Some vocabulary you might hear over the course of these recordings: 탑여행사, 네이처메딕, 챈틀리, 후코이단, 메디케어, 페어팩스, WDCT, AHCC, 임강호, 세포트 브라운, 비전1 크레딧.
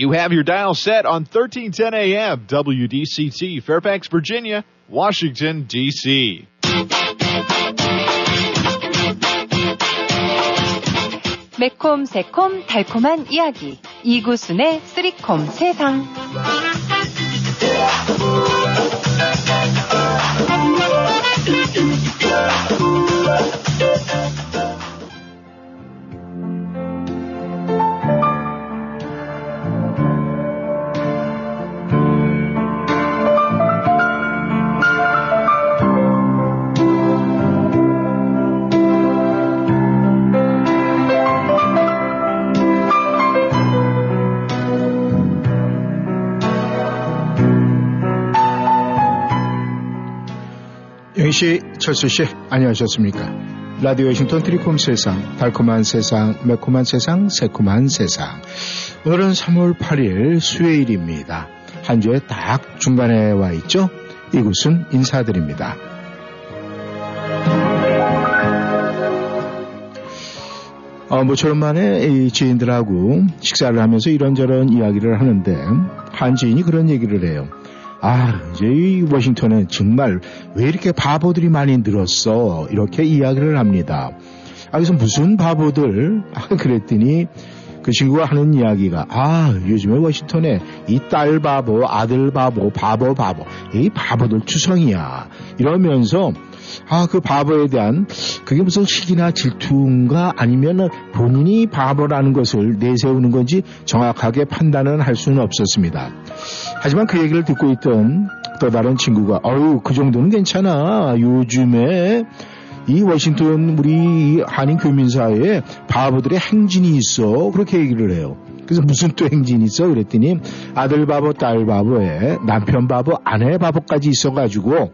You have your dial set on 1310 AM, WDCT, Fairfax, Virginia, Washington, D.C. 매콤, 새콤, 달콤한 이야기. 이구순의 쓰리콤 세상. 영희씨, 철수씨, 안녕하셨습니까? 라디오 워싱턴 트리콤 세상, 달콤한 세상, 매콤한 세상, 새콤한 세상. 오늘은 3월 8일 수요일입니다. 한 주에 딱 중간에 와 있죠? 이곳은 인사드립니다. 모처럼 만에 이 지인들하고 식사를 하면서 이런저런 이야기를 하는데 한 지인이 그런 얘기를 해요. 이제 이 워싱턴에 정말 왜 이렇게 바보들이 많이 늘었어? 이렇게 이야기를 합니다. 그래서 무슨 바보들? 그랬더니 그 친구가 하는 이야기가 요즘에 워싱턴에 이 딸 바보, 아들 바보, 바보 이 바보들 추성이야. 이러면서 그 바보에 대한 그게 무슨 시기나 질투인가 아니면 본인이 바보라는 것을 내세우는 건지 정확하게 판단은 할 수는 없었습니다. 하지만 그 얘기를 듣고 있던 또 다른 친구가 그 정도는 괜찮아. 요즘에 이 워싱턴 우리 한인 교민사회에 바보들의 행진이 있어. 그렇게 얘기를 해요. 그래서 무슨 또 행진이 있어? 그랬더니 아들 바보, 딸 바보에 남편 바보, 아내 바보까지 있어가지고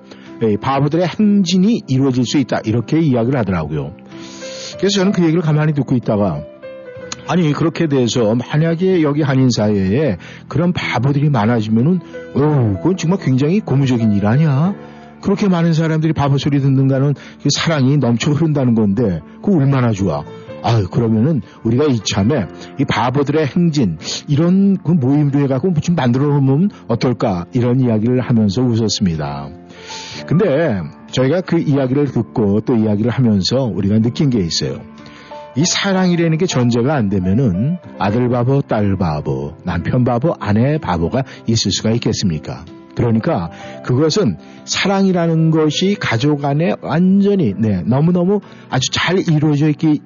바보들의 행진이 이루어질 수 있다. 이렇게 이야기를 하더라고요. 그래서 저는 그 얘기를 가만히 듣고 있다가 그렇게 돼서 만약에 여기 한인사회에 그런 바보들이 많아지면은 그건 정말 굉장히 고무적인 일 아니야? 그렇게 많은 사람들이 바보 소리 듣는다는 그 사랑이 넘쳐 흐른다는 건데 그거 얼마나 좋아. 그러면은 우리가 이참에 이 바보들의 행진 이런 그 모임도 해갖고 좀 만들어 놓으면 어떨까 이런 이야기를 하면서 웃었습니다. 근데 저희가 그 이야기를 듣고 또 이야기를 하면서 우리가 느낀 게 있어요. 이 사랑이라는 게 전제가 안 되면은 아들 바보, 딸 바보, 남편 바보, 아내 바보가 있을 수가 있겠습니까? 그러니까 그것은 사랑이라는 것이 가족 안에 완전히 너무너무 아주 잘 이루어져 있기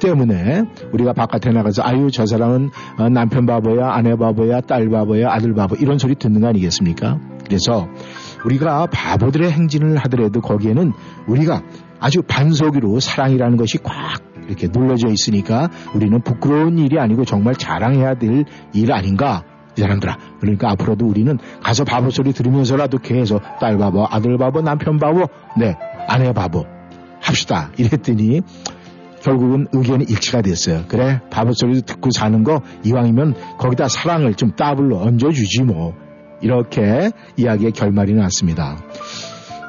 때문에 우리가 바깥에 나가서 저 사람은 남편 바보야, 아내 바보야, 딸 바보야, 아들 바보 이런 소리 듣는 거 아니겠습니까? 그래서 우리가 바보들의 행진을 하더라도 거기에는 우리가 아주 반석으로 사랑이라는 것이 꽉 이렇게 눌러져 있으니까 우리는 부끄러운 일이 아니고 정말 자랑해야 될 일 아닌가 이 사람들아. 그러니까 앞으로도 우리는 가서 바보 소리 들으면서라도 계속 딸 바보, 아들 바보, 남편 바보, 아내 바보 합시다. 이랬더니 결국은 의견이 일치가 됐어요. 그래, 바보 소리 듣고 사는 거 이왕이면 거기다 사랑을 좀 따블로 얹어주지 뭐. 이렇게 이야기의 결말이 났습니다.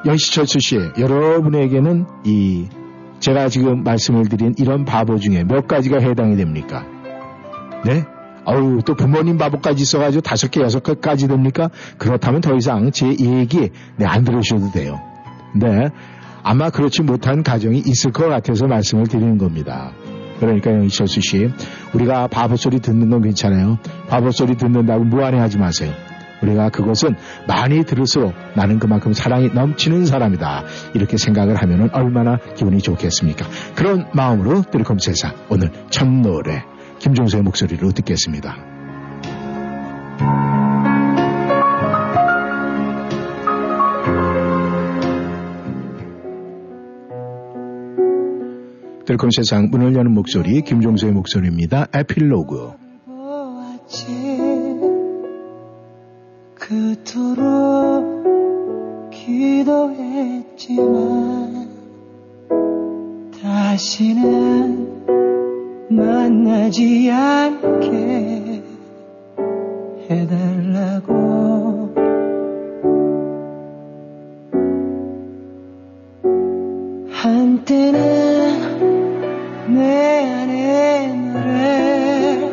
영시철수 씨, 여러분에게는 이 제가 지금 말씀을 드린 이런 바보 중에 몇 가지가 해당이 됩니까? 네? 또 부모님 바보까지 있어가지고 5개, 6개까지 됩니까? 그렇다면 더 이상 제 얘기, 안 들으셔도 돼요. 아마 그렇지 못한 가정이 있을 것 같아서 말씀을 드리는 겁니다. 그러니까 영희철수 씨, 우리가 바보 소리 듣는 건 괜찮아요. 바보 소리 듣는다고 무안해 하지 마세요. 우리가 그것은 많이 들을수록 나는 그만큼 사랑이 넘치는 사람이다. 이렇게 생각을 하면 얼마나 기분이 좋겠습니까? 그런 마음으로 트리콤 세상 오늘 첫 노래 김종서의 목소리로 듣겠습니다. 트리콤 세상 문을 여는 목소리 김종서의 목소리입니다. 에필로그. 그토록 기도했지만 다시는 만나지 않게 해달라고 한때는 내 안에 너를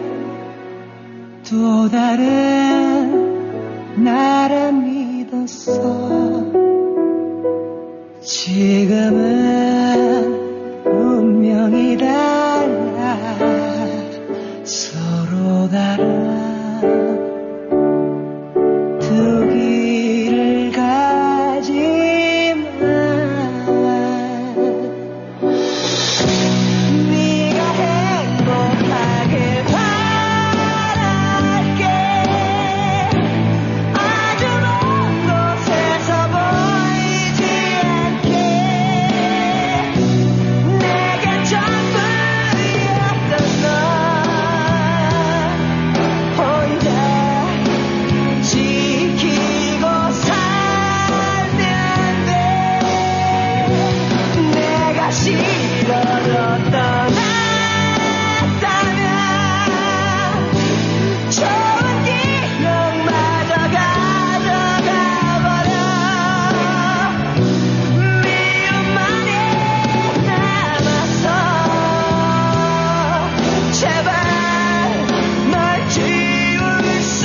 또 다른 왜 나를 믿었어? 지금은 운명이 달라. 서로 다른 두 길을 가지만 네가 행복하게 바랄게. 아주 먼 곳에서 보이지 않게 내게 전부였던 너 혼자 지키고 살면 돼. 내가 싫어도 떠났다면 좋은 기억마저 가져가 버려. 미움만이 남았어. 제발 널 지울 수 있게.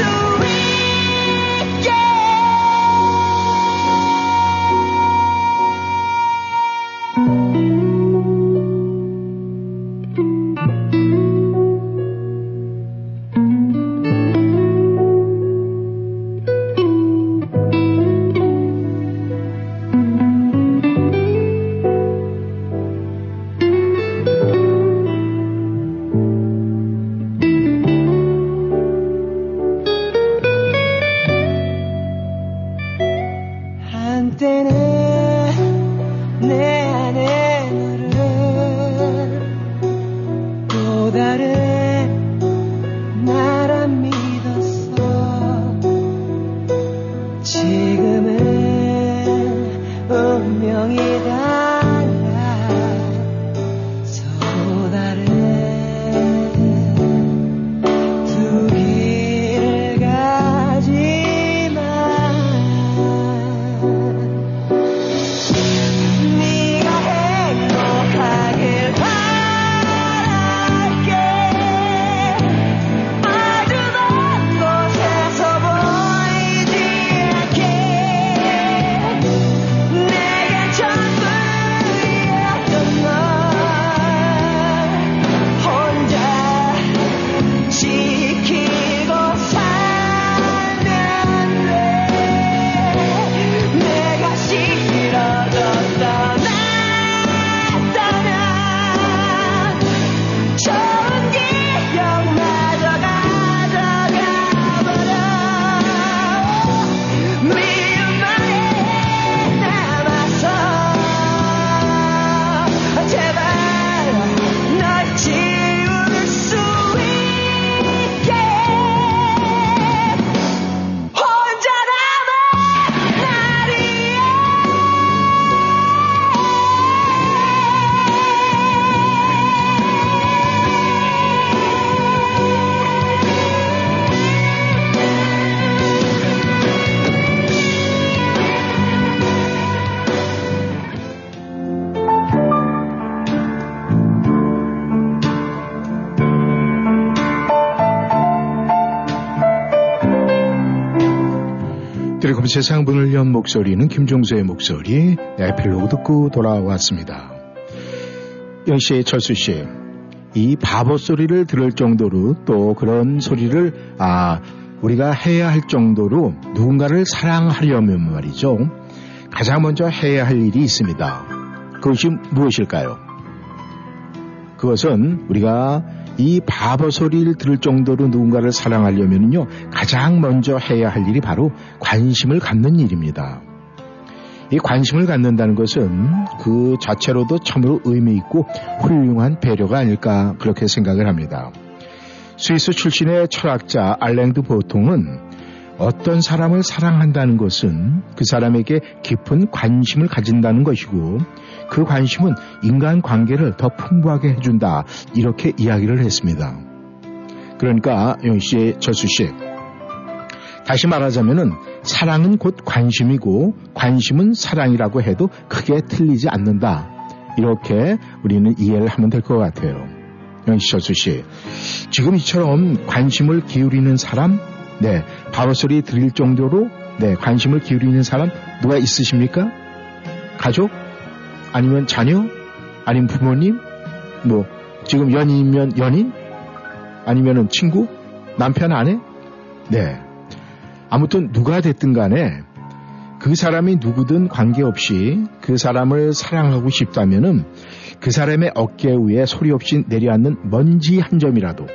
한때는 내 안에 너를 또 다른 나라 믿었어. 지금은 운명이 달라. 서로 다른 두 길을 가지만 네가 행복하길 바랄게. 아주 먼 곳에서 보이지 않게 내게 전부였던 너 혼자 지키고 살면 돼. 내가 싫어도 떠났다면 좋은 기억마저 가져가 버려. 미움만이 남았어. 제발 널 지울 수 있게. 혼자 남은 드래곤 세상 문을 연 목소리는 김종서의 목소리, 에필로그 듣고 돌아왔습니다. 영씨, 철수씨, 이 바보 소리를 들을 정도로 또 그런 소리를 우리가 해야 할 정도로 누군가를 사랑하려면 말이죠. 가장 먼저 해야 할 일이 있습니다. 그것이 무엇일까요? 그것은 우리가 이 바보 소리를 들을 정도로 누군가를 사랑하려면요, 가장 먼저 해야 할 일이 바로 관심을 갖는 일입니다. 이 관심을 갖는다는 것은 그 자체로도 참으로 의미 있고 훌륭한 배려가 아닐까 그렇게 생각을 합니다. 스위스 출신의 철학자 알랭드 보통은 어떤 사람을 사랑한다는 것은 그 사람에게 깊은 관심을 가진다는 것이고 그 관심은 인간관계를 더 풍부하게 해준다 이렇게 이야기를 했습니다. 그러니까 영희씨, 철수씨, 다시 말하자면은 사랑은 곧 관심이고 관심은 사랑이라고 해도 크게 틀리지 않는다 이렇게 우리는 이해를 하면 될 것 같아요. 영희씨, 철수씨, 지금 이처럼 관심을 기울이는 사람 네, 바로 소리 드릴 정도로 네, 관심을 기울이는 사람 누가 있으십니까? 가족? 아니면 자녀? 아니면 부모님? 뭐 지금 연인이면 연인? 아니면은 친구? 남편 아내? 네, 아무튼 누가 됐든 간에 그 사람이 누구든 관계없이 그 사람을 사랑하고 싶다면은 그 사람의 어깨 위에 소리 없이 내려앉는 먼지 한 점이라도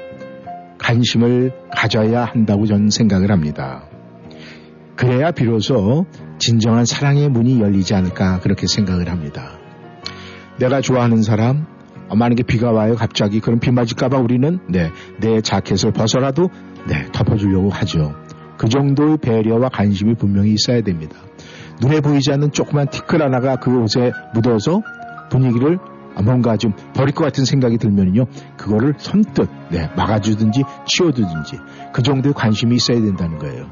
관심을 가져야 한다고 저는 생각을 합니다. 그래야 비로소 진정한 사랑의 문이 열리지 않을까 그렇게 생각을 합니다. 내가 좋아하는 사람, 만약에 비가 와요 갑자기 그럼 비 맞을까봐 우리는 네, 내 자켓을 벗어라도 네, 덮어주려고 하죠. 그 정도의 배려와 관심이 분명히 있어야 됩니다. 눈에 보이지 않는 조그만 티끌 하나가 그 옷에 묻어서 분위기를 뭔가 좀 버릴 것 같은 생각이 들면요 그거를 선뜻 네, 막아주든지 치워두든지 그 정도의 관심이 있어야 된다는 거예요.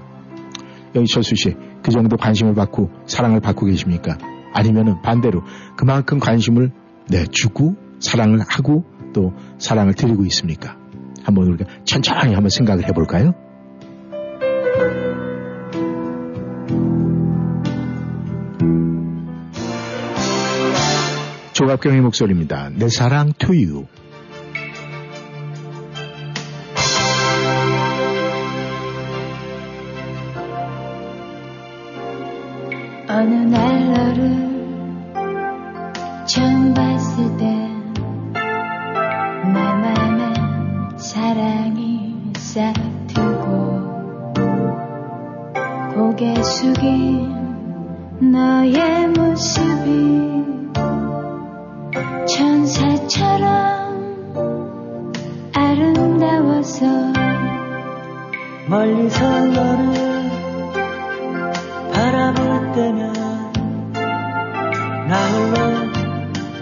여기 철수씨 그 정도 관심을 받고 사랑을 받고 계십니까? 아니면은 반대로 그만큼 관심을 네, 주고 사랑을 하고 또 사랑을 드리고 있습니까? 한번 우리가 천천히 한번 생각을 해볼까요? 조갑경의 목소리입니다. 내 사랑 to you. 어느 날 너를 처음 봤을 때 내 맘에 사랑이 싹 트고 고개 숙인 너의 모습이 천사처럼 아름다워서 멀리서 너를 바라볼 때면 나 홀로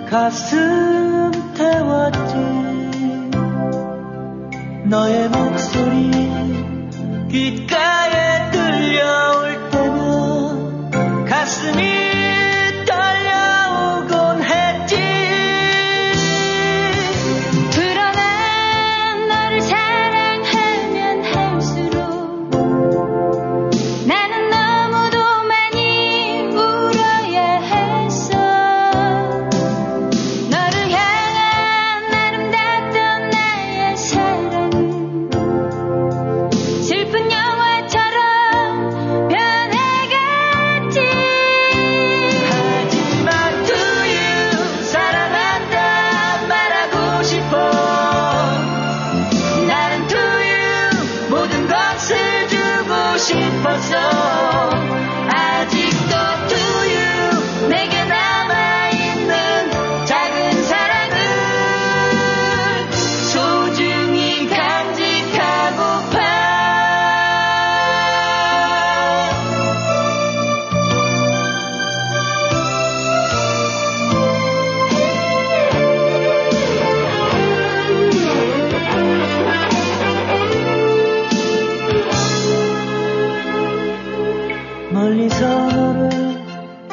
가슴 태웠지. 너의 목소리 귓가에 들려올 때면 가슴이 사랑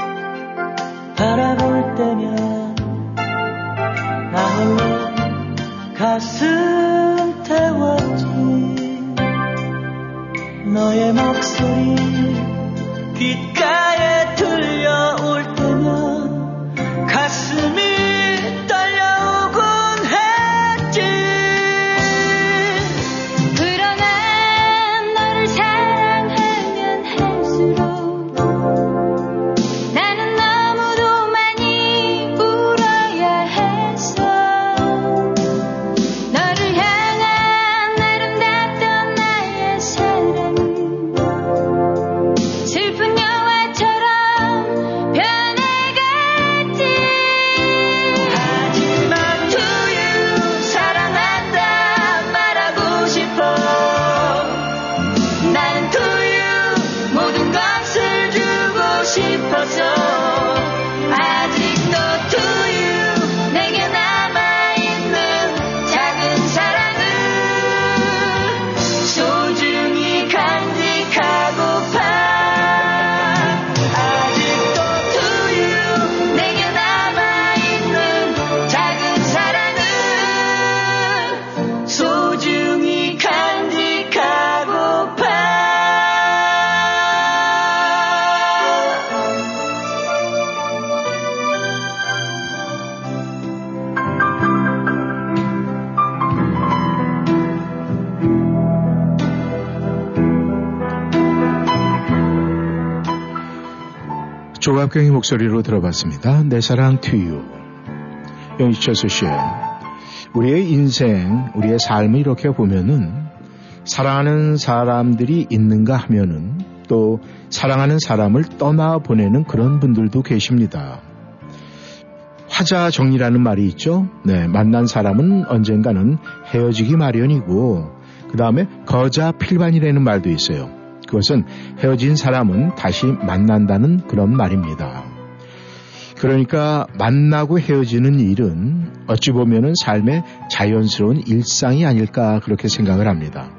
조갑경의 목소리로 들어봤습니다. 내 사랑 to you. 영희철수 씨, 우리의 인생, 우리의 삶을 이렇게 보면은 사랑하는 사람들이 있는가 하면은 또 사랑하는 사람을 떠나보내는 그런 분들도 계십니다. 화자 정리라는 말이 있죠. 네, 만난 사람은 언젠가는 헤어지기 마련이고, 그 다음에 거자 필반이라는 말도 있어요. 그것은 헤어진 사람은 다시 만난다는 그런 말입니다. 그러니까 만나고 헤어지는 일은 어찌 보면은 삶의 자연스러운 일상이 아닐까 그렇게 생각을 합니다.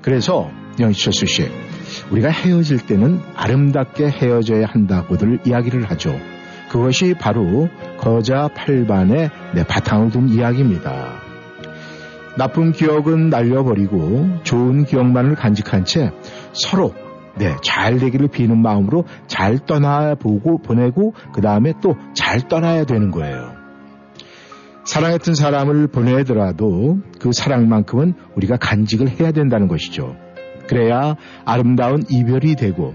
그래서 영희철수 씨, 우리가 헤어질 때는 아름답게 헤어져야 한다고들 이야기를 하죠. 그것이 바로 거자팔반의 바탕을 둔 이야기입니다. 나쁜 기억은 날려버리고 좋은 기억만을 간직한 채 서로 잘 되기를 비는 마음으로 잘 떠나보고 보내고 그 다음에 또 잘 떠나야 되는 거예요. 사랑했던 사람을 보내더라도 그 사랑만큼은 우리가 간직을 해야 된다는 것이죠. 그래야 아름다운 이별이 되고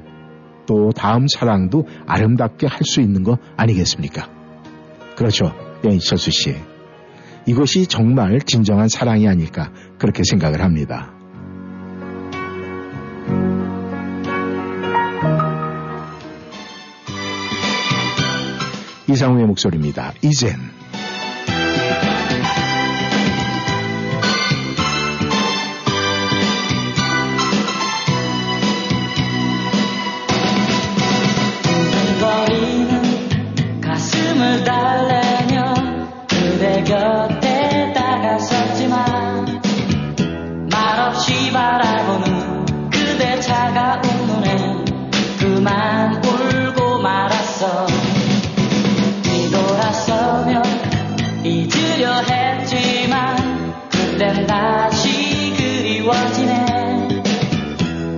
또 다음 사랑도 아름답게 할 수 있는 거 아니겠습니까? 그렇죠, 영희철수 씨. 이것이 정말 진정한 사랑이 아닐까 그렇게 생각을 합니다. 이상우의 목소리입니다. 이젠. 두근거리는 가슴을 달래며 그대 곁에 다가섰지만 말없이 바라보는 그대 차가운 눈에 그만 울고 말았어. 돌아서면 잊으려 했지만 그땐 다시 그리워지네.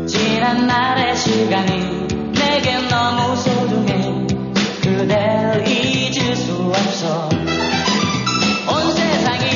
지난 날의 시간이 내겐 너무 소중해. 그댈 잊을 수 없어. 온 세상이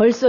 벌써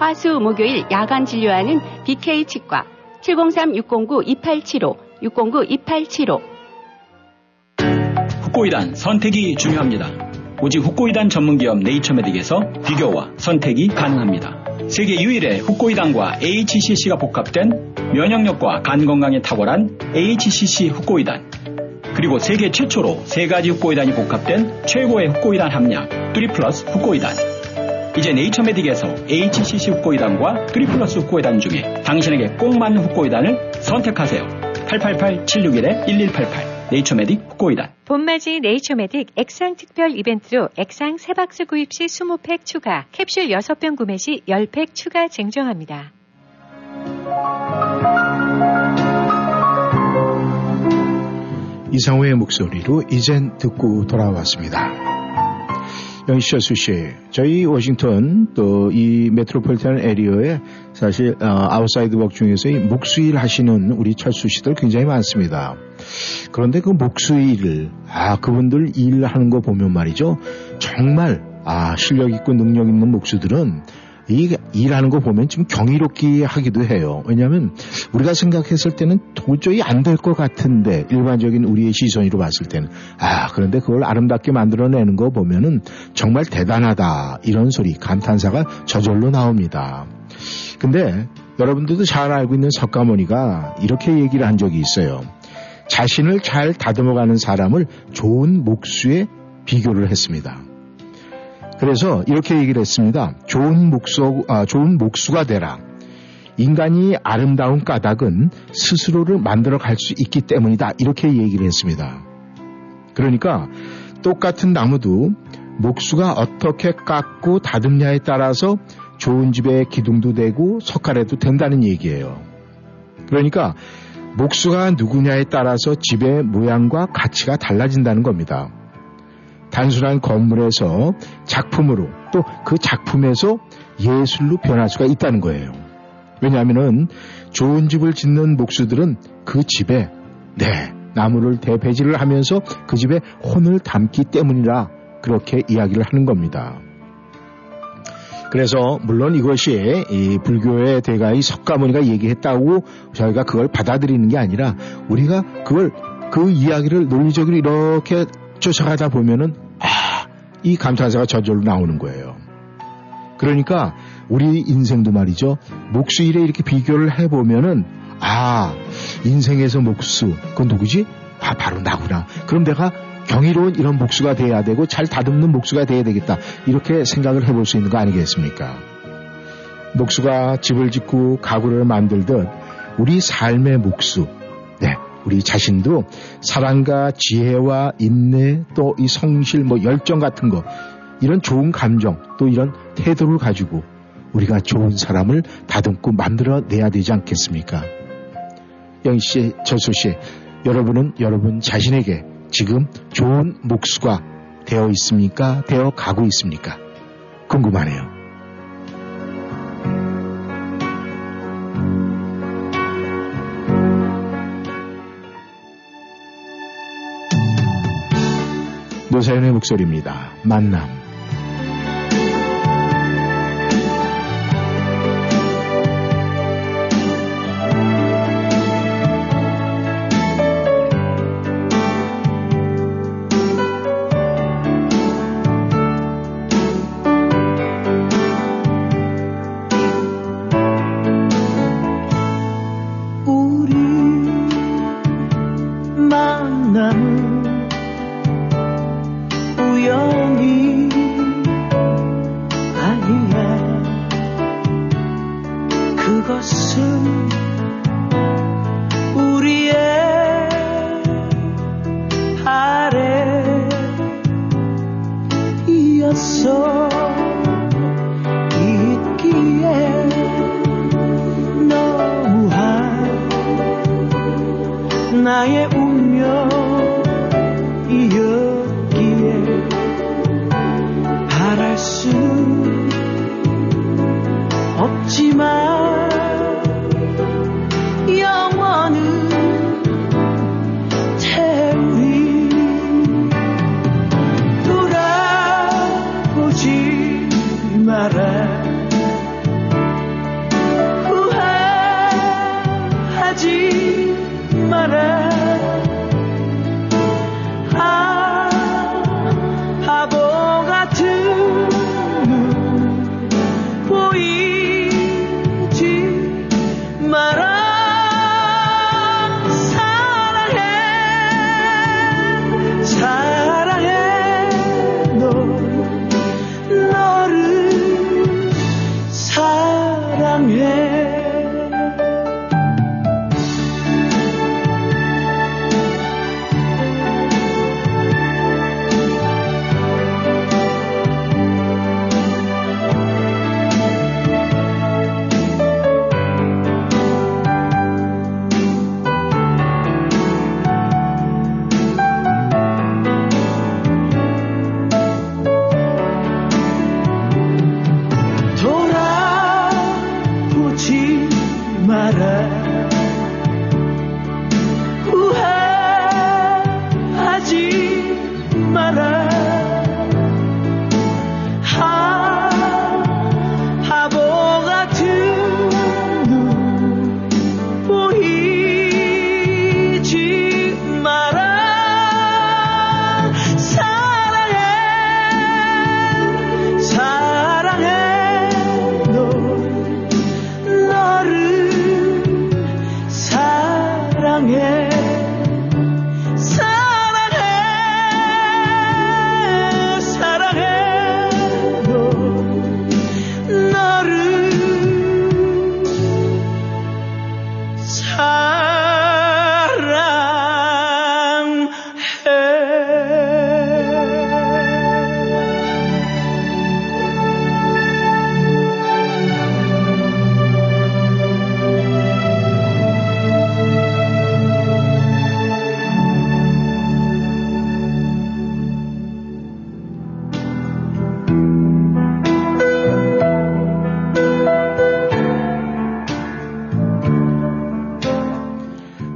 화수, 목요일 야간 진료하는 BK 치과. 703-609-2875 609-2875. 후코이단 선택이 중요합니다. 오직 후코이단 전문기업 네이처메딕에서 비교와 선택이 가능합니다. 세계 유일의 후코이단과 AHCC가 복합된 면역력과 간건강에 탁월한 AHCC 후코이단, 그리고 세계 최초로 세 가지 후코이단이 복합된 최고의 후코이단 함량 3플러스 후코이단. 이제 네이처메딕에서 HCC 후코이단과 3플러스 후코이단 중에 당신에게 꼭 맞는 후코이단을 선택하세요. 888-761-1188 네이처메딕 후코이단. 봄맞이 네이처메딕 액상 특별 이벤트로 액상 3박스 구입 시 20팩 추가, 캡슐 6병 구매 시 10팩 추가 증정합니다. 이상호의 목소리로 이젠 듣고 돌아왔습니다. 영시철수 씨, 저희 워싱턴 또 이 메트로폴리탄 에리어에 사실 아웃사이드 웍 중에서 이 목수일 하시는 우리 철수 씨들 굉장히 많습니다. 그런데 그 목수일, 그분들 일하는 거 보면 말이죠. 정말 실력 있고 능력 있는 목수들은 이 일하는 거 보면 좀 경이롭게 하기도 해요. 왜냐하면 우리가 생각했을 때는 도저히 안 될 것 같은데, 일반적인 우리의 시선으로 봤을 때는 그런데 그걸 아름답게 만들어내는 거 보면은 정말 대단하다, 이런 소리, 감탄사가 저절로 나옵니다. 근데 여러분들도 잘 알고 있는 석가모니가 이렇게 얘기를 한 적이 있어요. 자신을 잘 다듬어가는 사람을 좋은 목수에 비교를 했습니다. 그래서 이렇게 얘기를 했습니다. 좋은 목수가 되라. 인간이 아름다운 까닭은 스스로를 만들어 갈 수 있기 때문이다. 이렇게 얘기를 했습니다. 그러니까 똑같은 나무도 목수가 어떻게 깎고 다듬냐에 따라서 좋은 집에 기둥도 되고 석가래도 된다는 얘기예요. 그러니까 목수가 누구냐에 따라서 집의 모양과 가치가 달라진다는 겁니다. 단순한 건물에서 작품으로, 또 그 작품에서 예술로 변할 수가 있다는 거예요. 왜냐하면은 좋은 집을 짓는 목수들은 그 집에 나무를 대배질을 하면서 그 집에 혼을 담기 때문이라 그렇게 이야기를 하는 겁니다. 그래서 물론 이것이 이 불교의 대가인 석가모니가 얘기했다고 저희가 그걸 받아들이는 게 아니라, 우리가 그걸 그 이야기를 논리적으로 이렇게 쫓아가다 보면은 이 감탄사가 저절로 나오는 거예요. 그러니까 우리 인생도 말이죠. 목수일에 이렇게 비교를 해보면은 인생에서 목수, 그건 누구지? 바로 나구나. 그럼 내가 경이로운 이런 목수가 돼야 되고 잘 다듬는 목수가 돼야 되겠다, 이렇게 생각을 해볼 수 있는 거 아니겠습니까? 목수가 집을 짓고 가구를 만들듯 우리 삶의 목수, 우리 자신도 사랑과 지혜와 인내, 또 이 성실, 열정 같은 거, 이런 좋은 감정, 또 이런 태도를 가지고 우리가 좋은 사람을 다듬고 만들어내야 되지 않겠습니까? 영희씨, 저수씨, 여러분은 여러분 자신에게 지금 좋은 목수가 되어 있습니까? 되어 가고 있습니까? 궁금하네요. 노사연의 목소리입니다. 만남. 우리 만남. 우연이 아니야. 그것은 우리의 아래이었어. 있기에 너무한 나의 운명이여. 바랄 수 없지만 영원은 태우리. 돌아보지 마라. 후회하지 마라.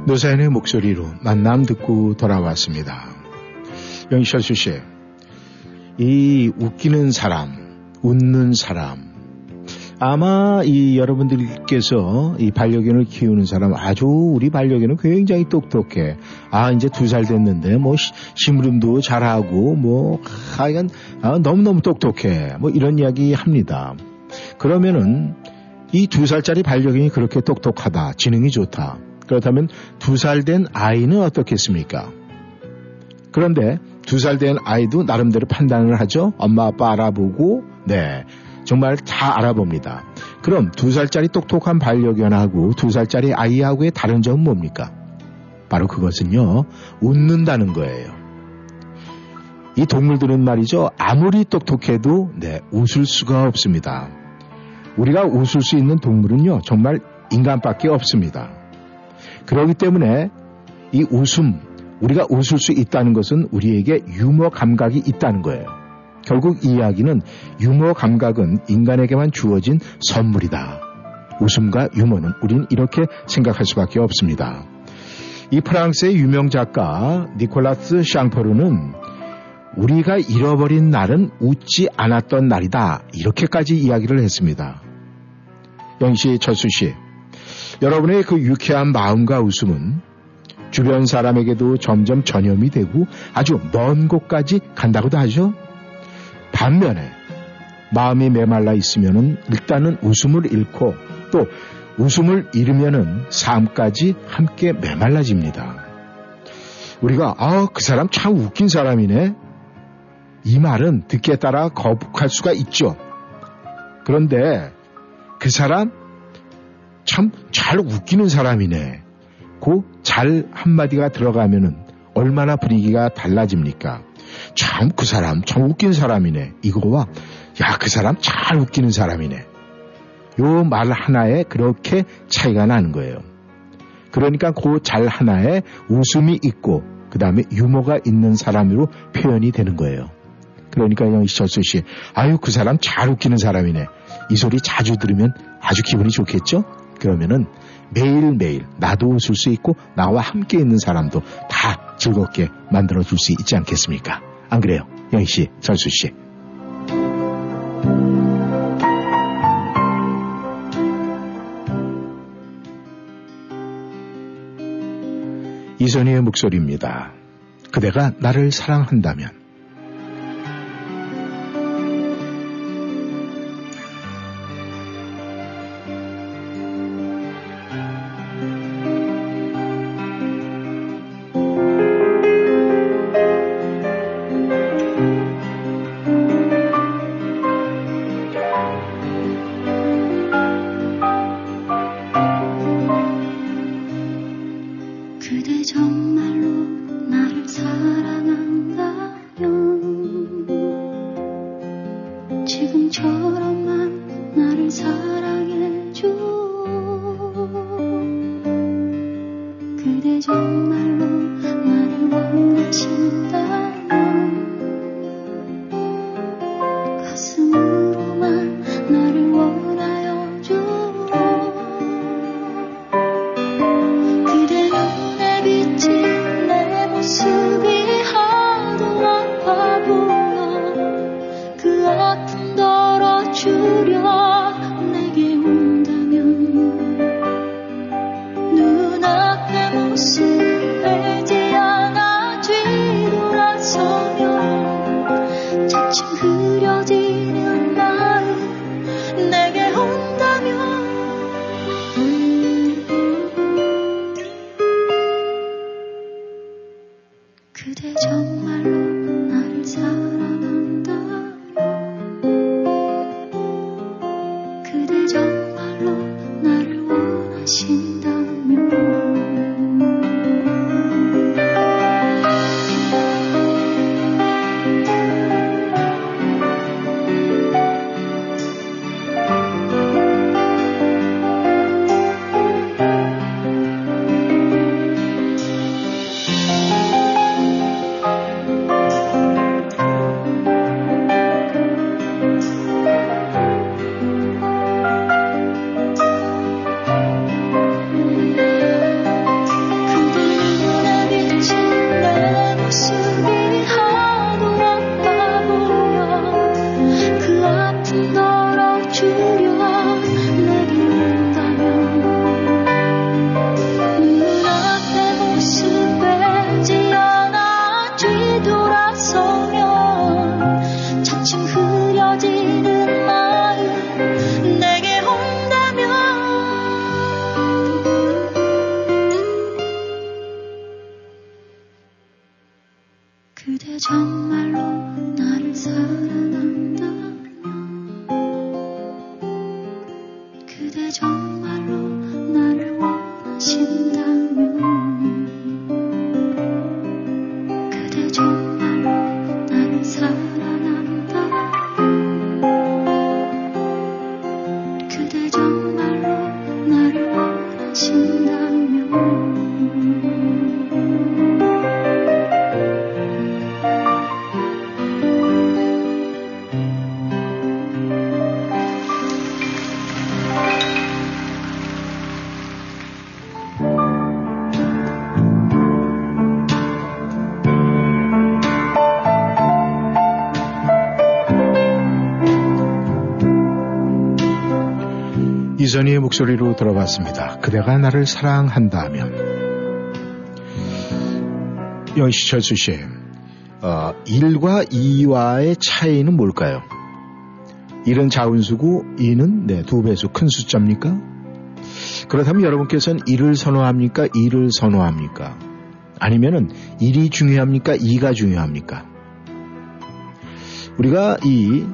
노사연의 목소리로 만남 듣고 돌아왔습니다. 영철수 씨, 이 웃기는 사람, 웃는 사람, 아마 이 여러분들께서 이 반려견을 키우는 사람, 아주 우리 반려견은 굉장히 똑똑해. 아, 이제 2살 됐는데 뭐 심부름도 잘하고 뭐 하여간 너무너무 똑똑해. 뭐 이런 이야기 합니다. 그러면은 이 2살짜리 반려견이 그렇게 똑똑하다, 지능이 좋다. 그렇다면 2살 된 아이는 어떻겠습니까? 그런데 2살 된 아이도 나름대로 판단을 하죠. 엄마 아빠 알아보고, 네, 정말 다 알아봅니다. 그럼 2살짜리 똑똑한 반려견하고 2살짜리 아이하고의 다른 점은 뭡니까? 바로 그것은요, 웃는다는 거예요. 이 동물들은 말이죠, 아무리 똑똑해도 네, 웃을 수가 없습니다. 우리가 웃을 수 있는 동물은요, 정말 인간밖에 없습니다. 그렇기 때문에 이 웃음, 우리가 웃을 수 있다는 것은 우리에게 유머 감각이 있다는 거예요. 결국 이 이야기는 유머 감각은 인간에게만 주어진 선물이다. 웃음과 유머는 우린 이렇게 생각할 수밖에 없습니다. 이 프랑스의 유명 작가 니콜라스 샹포르는 우리가 잃어버린 날은 웃지 않았던 날이다. 이렇게까지 이야기를 했습니다. 영희씨, 철수씨, 여러분의 그 유쾌한 마음과 웃음은 주변 사람에게도 점점 전염이 되고 아주 먼 곳까지 간다고도 하죠. 반면에 마음이 메말라 있으면은 일단은 웃음을 잃고 또 웃음을 잃으면은 삶까지 함께 메말라집니다. 우리가 그 사람 참 웃긴 사람이네. 이 말은 듣기에 따라 거북할 수가 있죠. 그런데 그 사람 참 잘 웃기는 사람이네. 그 잘 한마디가 들어가면은 얼마나 분위기가 달라집니까? 참 그 사람 참 웃긴 사람이네. 이거와 야 그 사람 잘 웃기는 사람이네. 요 말 하나에 그렇게 차이가 나는 거예요. 그러니까 그 잘 하나에 웃음이 있고 그 다음에 유머가 있는 사람으로 표현이 되는 거예요. 그러니까 영희철수씨, 아유 그 사람 잘 웃기는 사람이네. 이 소리 자주 들으면 아주 기분이 좋겠죠? 그러면은 매일매일 나도 웃을 수 있고 나와 함께 있는 사람도 다 즐겁게 만들어줄 수 있지 않겠습니까? 안 그래요? 영희씨, 철수씨. 이선희의 목소리입니다. 그대가 나를 사랑한다면. 이전희의 목소리로 들어봤습니다. 그대가 나를 사랑한다면. 영시철수 씨, 1과 2와의 차이는 뭘까요? 1은 자운수고 2는 네, 2배수 큰 숫자입니까? 그렇다면 여러분께서는 1을 선호합니까? 2를 선호합니까? 아니면은 1이 중요합니까? 2가 중요합니까? 우리가 이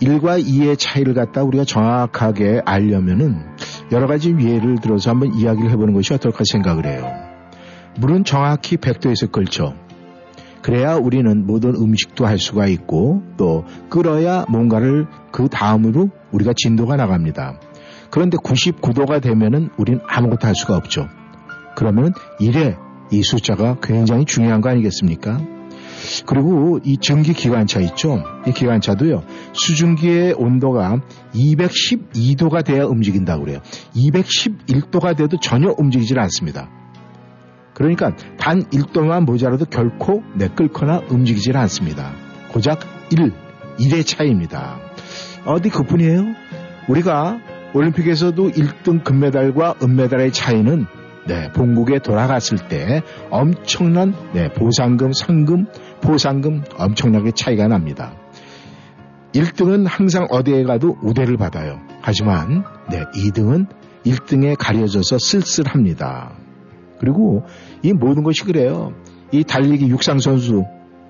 1과 2의 차이를 갖다 우리가 정확하게 알려면은 여러 가지 예를 들어서 한번 이야기를 해보는 것이 어떨까 생각을 해요. 물은 정확히 100도에서 끓죠. 그래야 우리는 모든 음식도 할 수가 있고 또 끓어야 뭔가를 그 다음으로 우리가 진도가 나갑니다. 그런데 99도가 되면은 우린 아무것도 할 수가 없죠. 그러면은 1에 이 숫자가 굉장히 중요한 거 아니겠습니까? 그리고 이 증기 기관차 있죠. 이 기관차도요. 수증기의 온도가 212도가 돼야 움직인다고 그래요. 211도가 돼도 전혀 움직이질 않습니다. 그러니까 단 1도만 모자라도 결코 내끓거나 움직이질 않습니다. 고작 1의 차이입니다. 어디 그뿐이에요? 우리가 올림픽에서도 1등 금메달과 은메달의 차이는 네, 본국에 돌아갔을 때 엄청난 네, 보상금, 상금, 보상금 엄청나게 차이가 납니다. 1등은 항상 어디에 가도 우대를 받아요. 하지만 네, 2등은 1등에 가려져서 쓸쓸합니다. 그리고 이 모든 것이 그래요. 이 달리기 육상선수,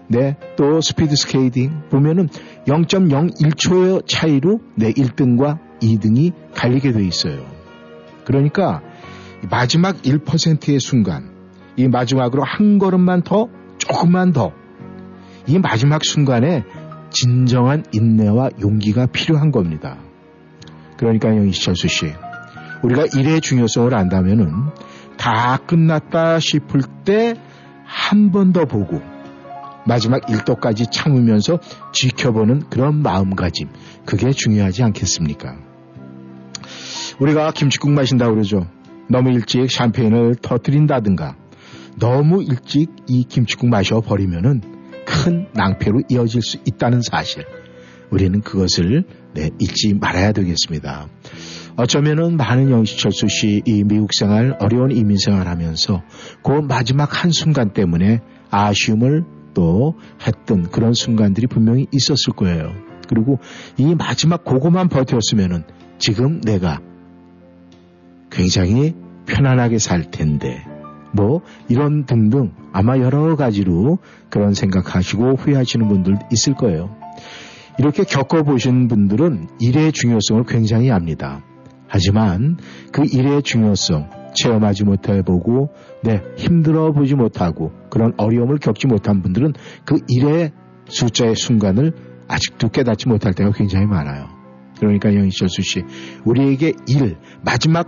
네, 또 스피드 스케이팅 보면은 0.01초의 차이로 네, 1등과 2등이 갈리게 돼 있어요. 그러니까 마지막 1%의 순간, 이 마지막으로 한 걸음만 더, 조금만 더, 이 마지막 순간에 진정한 인내와 용기가 필요한 겁니다. 그러니까 이철수 씨, 우리가 일의 중요성을 안다면은 다 끝났다 싶을 때 한 번 더 보고 마지막 1도까지 참으면서 지켜보는 그런 마음가짐, 그게 중요하지 않겠습니까? 우리가 김칫국 마신다고 그러죠. 너무 일찍 샴페인을 터뜨린다든가 너무 일찍 이 김칫국 마셔버리면은 큰 낭패로 이어질 수 있다는 사실, 우리는 그것을 네, 잊지 말아야 되겠습니다. 어쩌면은 많은 영시철수 씨 이 미국 생활, 어려운 이민 생활하면서 그 마지막 한순간 때문에 아쉬움을 또 했던 그런 순간들이 분명히 있었을 거예요. 그리고 이 마지막 고거만 버텼으면은 지금 내가 굉장히 편안하게 살 텐데 뭐 이런 등등 아마 여러 가지로 그런 생각하시고 후회하시는 분들 있을 거예요. 이렇게 겪어보신 분들은 일의 중요성을 굉장히 압니다. 하지만 그 일의 중요성 체험하지 못해보고 네, 힘들어 보지 못하고 그런 어려움을 겪지 못한 분들은 그 일의 숫자의 순간을 아직도 깨닫지 못할 때가 굉장히 많아요. 그러니까 영희철수 씨, 우리에게 일, 마지막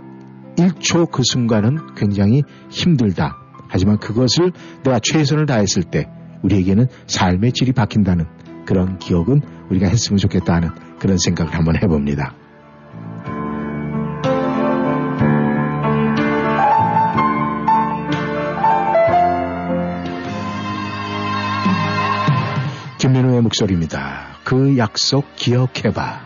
1초 그 순간은 굉장히 힘들다. 하지만 그것을 내가 최선을 다했을 때 우리에게는 삶의 질이 바뀐다는 그런 기억은 우리가 했으면 좋겠다는 그런 생각을 한번 해봅니다. 김민우의 목소리입니다. 그 약속 기억해봐.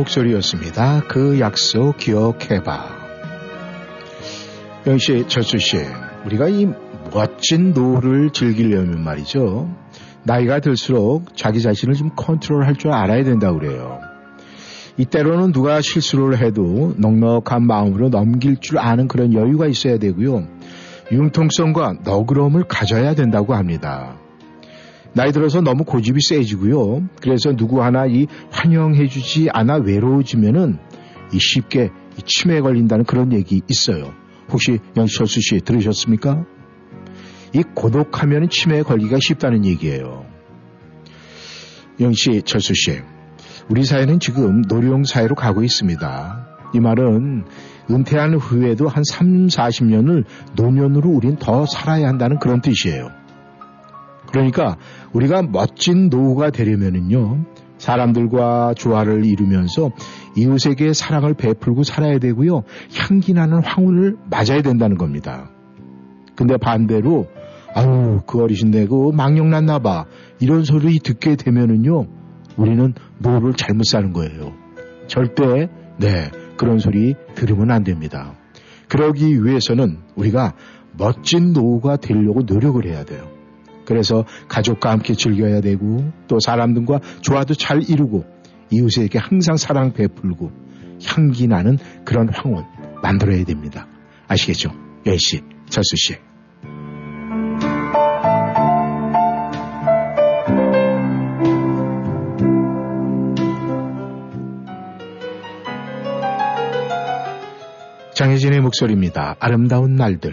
목소리였습니다. 그 약속 기억해봐. 영희씨, 철수씨, 우리가 이 멋진 노후를 즐기려면 말이죠, 나이가 들수록 자기 자신을 좀 컨트롤할 줄 알아야 된다고 그래요. 이때로는 누가 실수를 해도 넉넉한 마음으로 넘길 줄 아는 그런 여유가 있어야 되고요, 융통성과 너그러움을 가져야 된다고 합니다. 나이 들어서 너무 고집이 세지고요, 그래서 누구 하나 이 환영해주지 않아 외로워지면은 이 쉽게 이 치매에 걸린다는 그런 얘기 있어요. 혹시 영철수 씨 들으셨습니까? 이 고독하면 치매에 걸리기가 쉽다는 얘기예요. 영씨, 철수 씨, 우리 사회는 지금 노령 사회로 가고 있습니다. 이 말은 은퇴한 후에도 한 3, 40년을 노년으로 우린 더 살아야 한다는 그런 뜻이에요. 그러니까 우리가 멋진 노후가 되려면은요, 사람들과 조화를 이루면서 이웃에게 사랑을 베풀고 살아야 되고요, 향기나는 황혼을 맞아야 된다는 겁니다. 근데 반대로 아유, 그 어르신데 그 망령났나봐, 이런 소리 듣게 되면은요, 우리는 노후를 잘못 사는 거예요. 절대 그런 소리 들으면 안 됩니다. 그러기 위해서는 우리가 멋진 노후가 되려고 노력을 해야 돼요. 그래서 가족과 함께 즐겨야 되고, 또 사람들과 조화도 잘 이루고, 이웃에게 항상 사랑 베풀고, 향기 나는 그런 황혼 만들어야 됩니다. 아시겠죠? 여희씨, 철수씨. 장혜진의 목소리입니다. 아름다운 날들.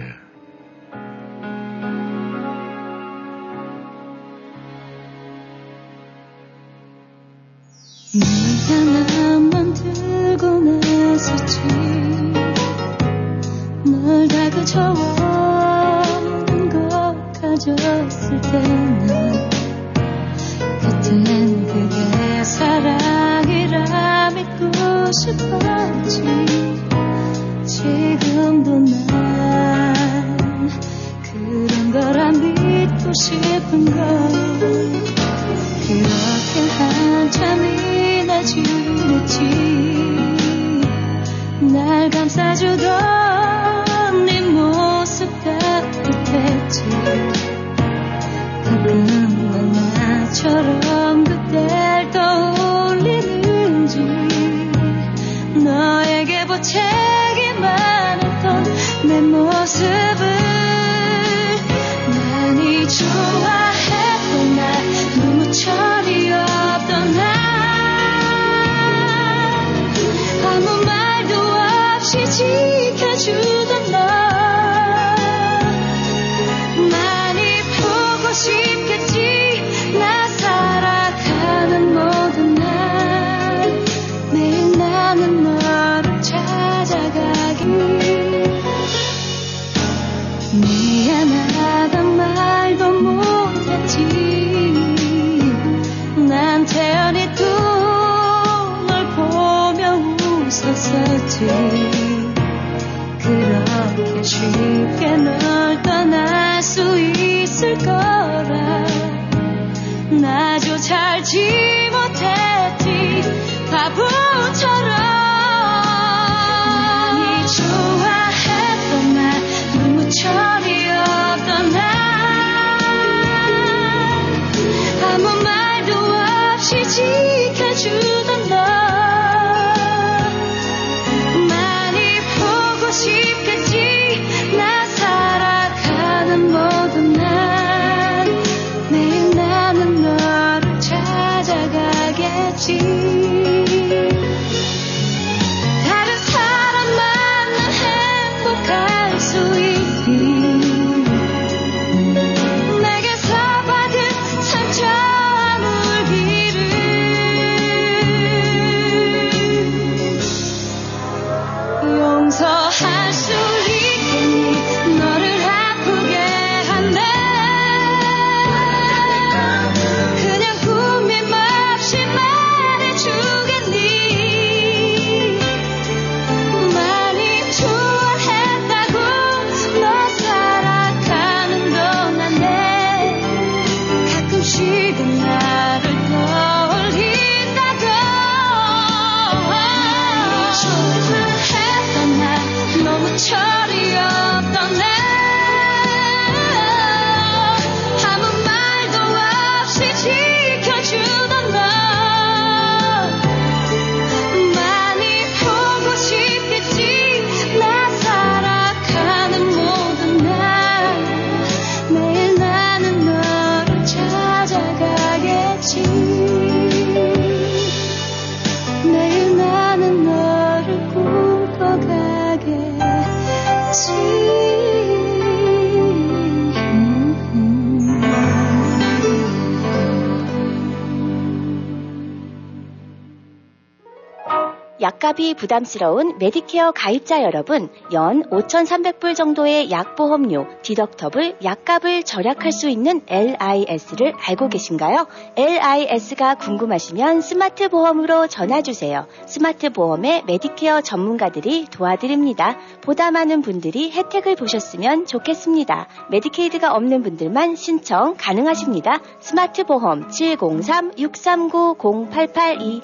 약값이 부담스러운 메디케어 가입자 여러분, 연 5,300불 정도의 약보험료, 디덕터블 약값을 절약할 수 있는 LIS를 알고 계신가요? LIS가 궁금하시면 스마트 보험으로 전화주세요. 스마트 보험의 메디케어 전문가들이 도와드립니다. 보다 많은 분들이 혜택을 보셨으면 좋겠습니다. 메디케이드가 없는 분들만 신청 가능하십니다. 스마트 보험 703-639-0882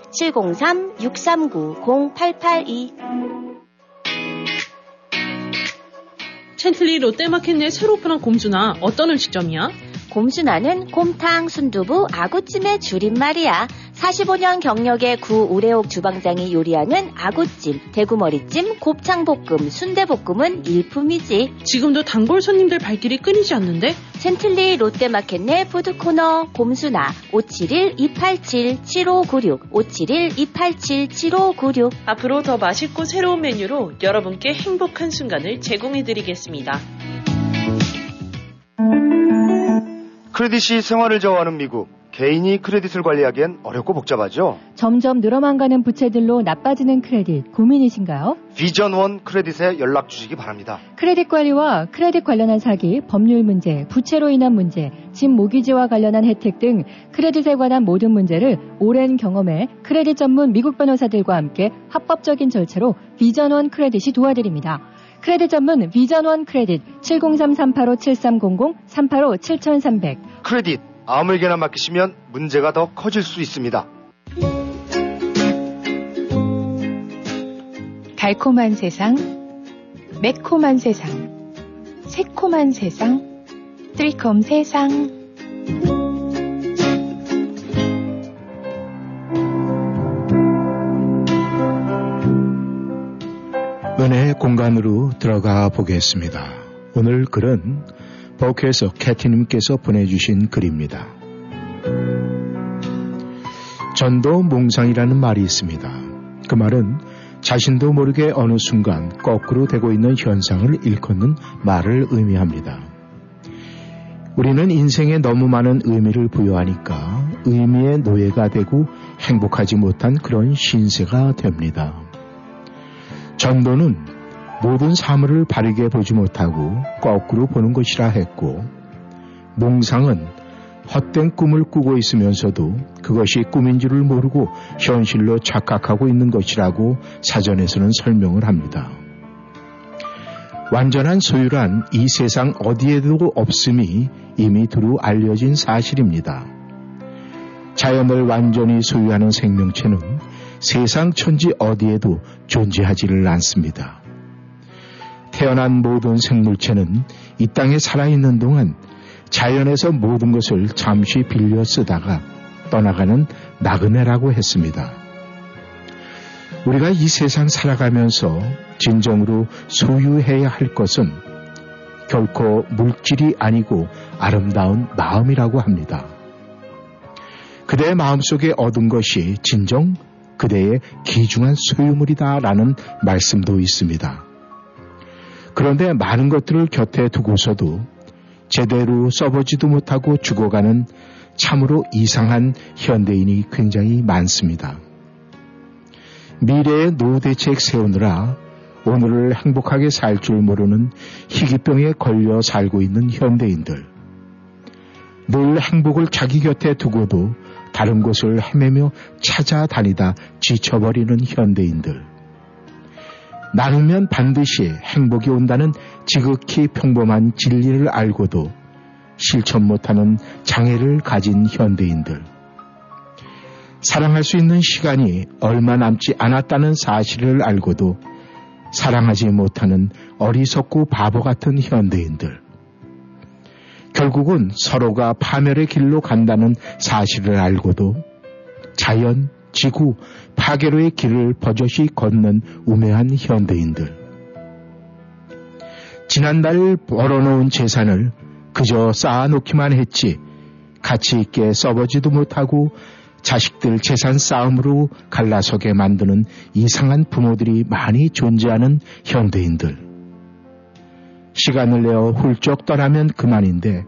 703-639-0882. 챈틀리 롯데마켓 내 새로 오픈한 곰준아, 어떤 음식점이야? 곰준아는 곰탕, 순두부, 아구찜의 줄임말이야. 45년 경력의 구 우레옥 주방장이 요리하는 아구찜, 대구머리찜, 곱창볶음, 순대볶음은 일품이지. 지금도 단골 손님들 발길이 끊이지 않는데? 챈틀리 롯데마켓 내 푸드코너 곰순아 571-287-7596 571-287-7596. 앞으로 더 맛있고 새로운 메뉴로 여러분께 행복한 순간을 제공해드리겠습니다. 크레딧이 생활을 저어하는 미국. 개인이 크레딧을 관리하기엔 어렵고 복잡하죠? 점점 늘어만 가는 부채들로 나빠지는 크레딧, 고민이신가요? 비전1 크레딧에 연락 주시기 바랍니다. 크레딧 관리와 크레딧 관련한 사기, 법률 문제, 부채로 인한 문제, 집 모기지와 관련한 혜택 등 크레딧에 관한 모든 문제를 오랜 경험에 크레딧 전문 미국 변호사들과 함께 합법적인 절차로 비전1 크레딧이 도와드립니다. 크레딧 전문 비전1 크레딧 703-385-7300 385-7300. 크레딧 아무에게나 맡기시면 문제가 더 커질 수 있습니다. 달콤한 세상, 매콤한 세상, 새콤한 세상, 트리콤 세상. 은혜의 공간으로 들어가 보겠습니다. 오늘 글은 버크에서 캐티님께서 보내주신 글입니다. 전도 몽상이라는 말이 있습니다. 그 말은 자신도 모르게 어느 순간 거꾸로 되고 있는 현상을 일컫는 말을 의미합니다. 우리는 인생에 너무 많은 의미를 부여하니까 의미의 노예가 되고 행복하지 못한 그런 신세가 됩니다. 전도는 모든 사물을 바르게 보지 못하고 거꾸로 보는 것이라 했고, 몽상은 헛된 꿈을 꾸고 있으면서도 그것이 꿈인 줄을 모르고 현실로 착각하고 있는 것이라고 사전에서는 설명을 합니다. 완전한 소유란 이 세상 어디에도 없음이 이미 두루 알려진 사실입니다. 자연을 완전히 소유하는 생명체는 세상 천지 어디에도 존재하지를 않습니다. 태어난 모든 생물체는 이 땅에 살아있는 동안 자연에서 모든 것을 잠시 빌려 쓰다가 떠나가는 나그네라고 했습니다. 우리가 이 세상 살아가면서 진정으로 소유해야 할 것은 결코 물질이 아니고 아름다운 마음이라고 합니다. 그대의 마음속에 얻은 것이 진정 그대의 귀중한 소유물이다라는 말씀도 있습니다. 그런데 많은 것들을 곁에 두고서도 제대로 써보지도 못하고 죽어가는 참으로 이상한 현대인이 굉장히 많습니다. 미래의 노후대책 세우느라 오늘을 행복하게 살 줄 모르는 희귀병에 걸려 살고 있는 현대인들. 늘 행복을 자기 곁에 두고도 다른 곳을 헤매며 찾아다니다 지쳐버리는 현대인들. 나누면 반드시 행복이 온다는 지극히 평범한 진리를 알고도 실천 못하는 장애를 가진 현대인들. 사랑할 수 있는 시간이 얼마 남지 않았다는 사실을 알고도 사랑하지 못하는 어리석고 바보 같은 현대인들. 결국은 서로가 파멸의 길로 간다는 사실을 알고도 자연, 지구, 파괴로의 길을 버젓이 걷는 우매한 현대인들. 지난달 벌어놓은 재산을 그저 쌓아놓기만 했지 가치 있게 써보지도 못하고 자식들 재산 싸움으로 갈라서게 만드는 이상한 부모들이 많이 존재하는 현대인들. 시간을 내어 훌쩍 떠나면 그만인데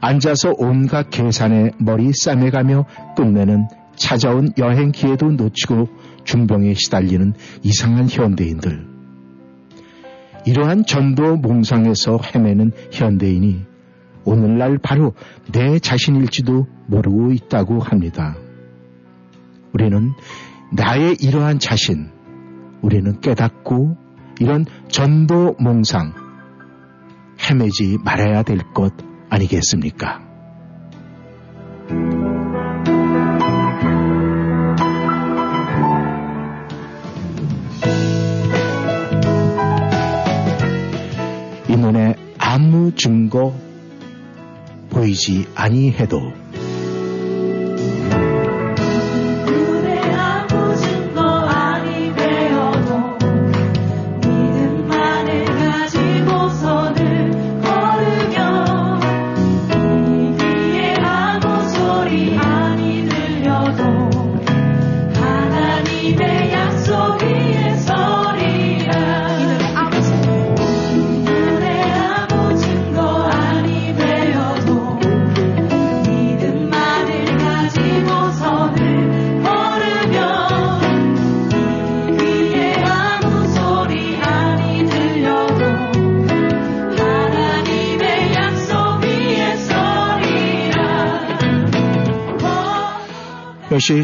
앉아서 온갖 계산에 머리 싸매가며 끝내는 찾아온 여행 기회도 놓치고 중병에 시달리는 이상한 현대인들. 이러한 전도 몽상에서 헤매는 현대인이 오늘날 바로 내 자신일지도 모르고 있다고 합니다. 우리는 나의 이러한 자신, 우리는 깨닫고 이런 전도 몽상 헤매지 말아야 될 것 아니겠습니까? 이 눈에 아무 증거 보이지 아니해도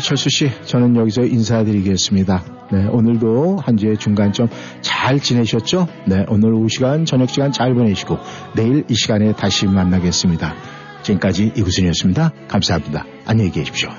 철수씨, 저는 여기서 인사드리겠습니다. 네, 오늘도 한 주의 중간점 잘 지내셨죠? 네, 오늘 오후 시간, 저녁 시간 잘 보내시고 내일 이 시간에 다시 만나겠습니다. 지금까지 이구순이었습니다. 감사합니다. 안녕히 계십시오.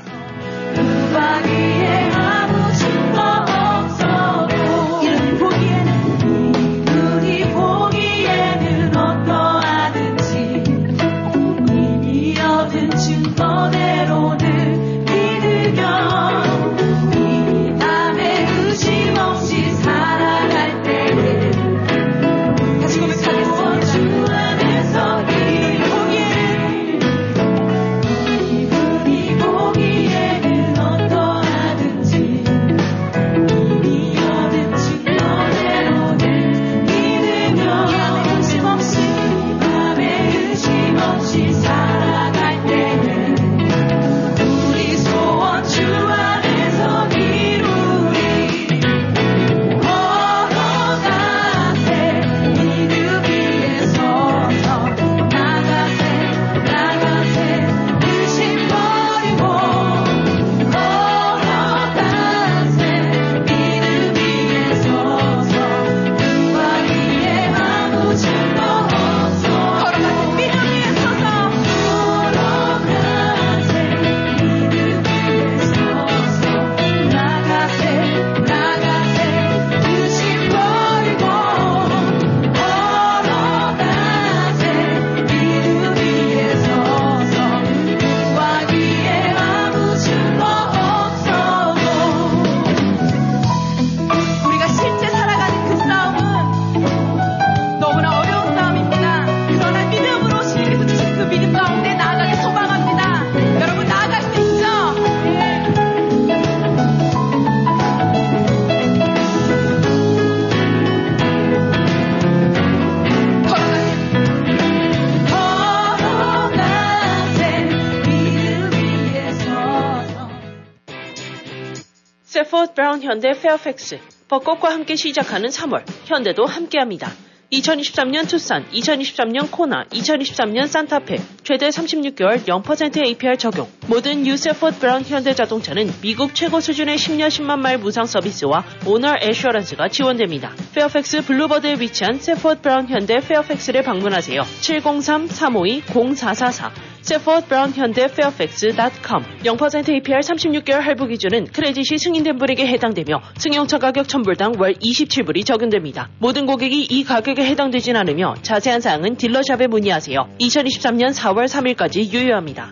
세포트 브라운 현대 페어팩스, 벚꽃과 함께 시작하는 3월, 현대도 함께합니다. 2023년 투싼, 2023년 코나, 2023년 산타페, 최대 36개월 0% APR 적용. 모든 뉴 세포트 브라운 현대 자동차는 미국 최고 수준의 10년 10만 마일 무상 서비스와 오너 애슈어런스가 지원됩니다. 페어팩스 블루버드에 위치한 세포트 브라운 현대 페어팩스를 방문하세요. 703-352-0444 세포트 브라운 현대 페어팩스.com 0% APR 36개월 할부 기준은 크레딧이 승인된 분에게 해당되며 승용차 가격 1,000불당 월 27불이 적용됩니다. 모든 고객이 이 가격에 해당되진 않으며 자세한 사항은 딜러샵에 문의하세요. 2023년 4월 3일까지 유효합니다.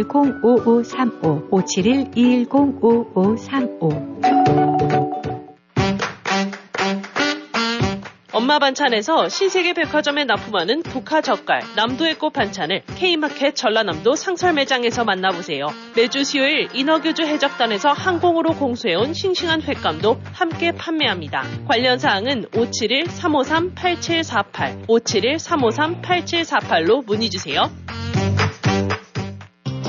571-210-5535. 엄마 반찬에서 신세계 백화점에 납품하는 독화 젓갈, 남도의 꽃 반찬을 K마켓 전라남도 상설 매장에서 만나보세요. 매주 수요일 인어교주 해적단에서 항공으로 공수해온 싱싱한 횟감도 함께 판매합니다. 관련 사항은 571-353-8748, 571-353-8748로 문의주세요.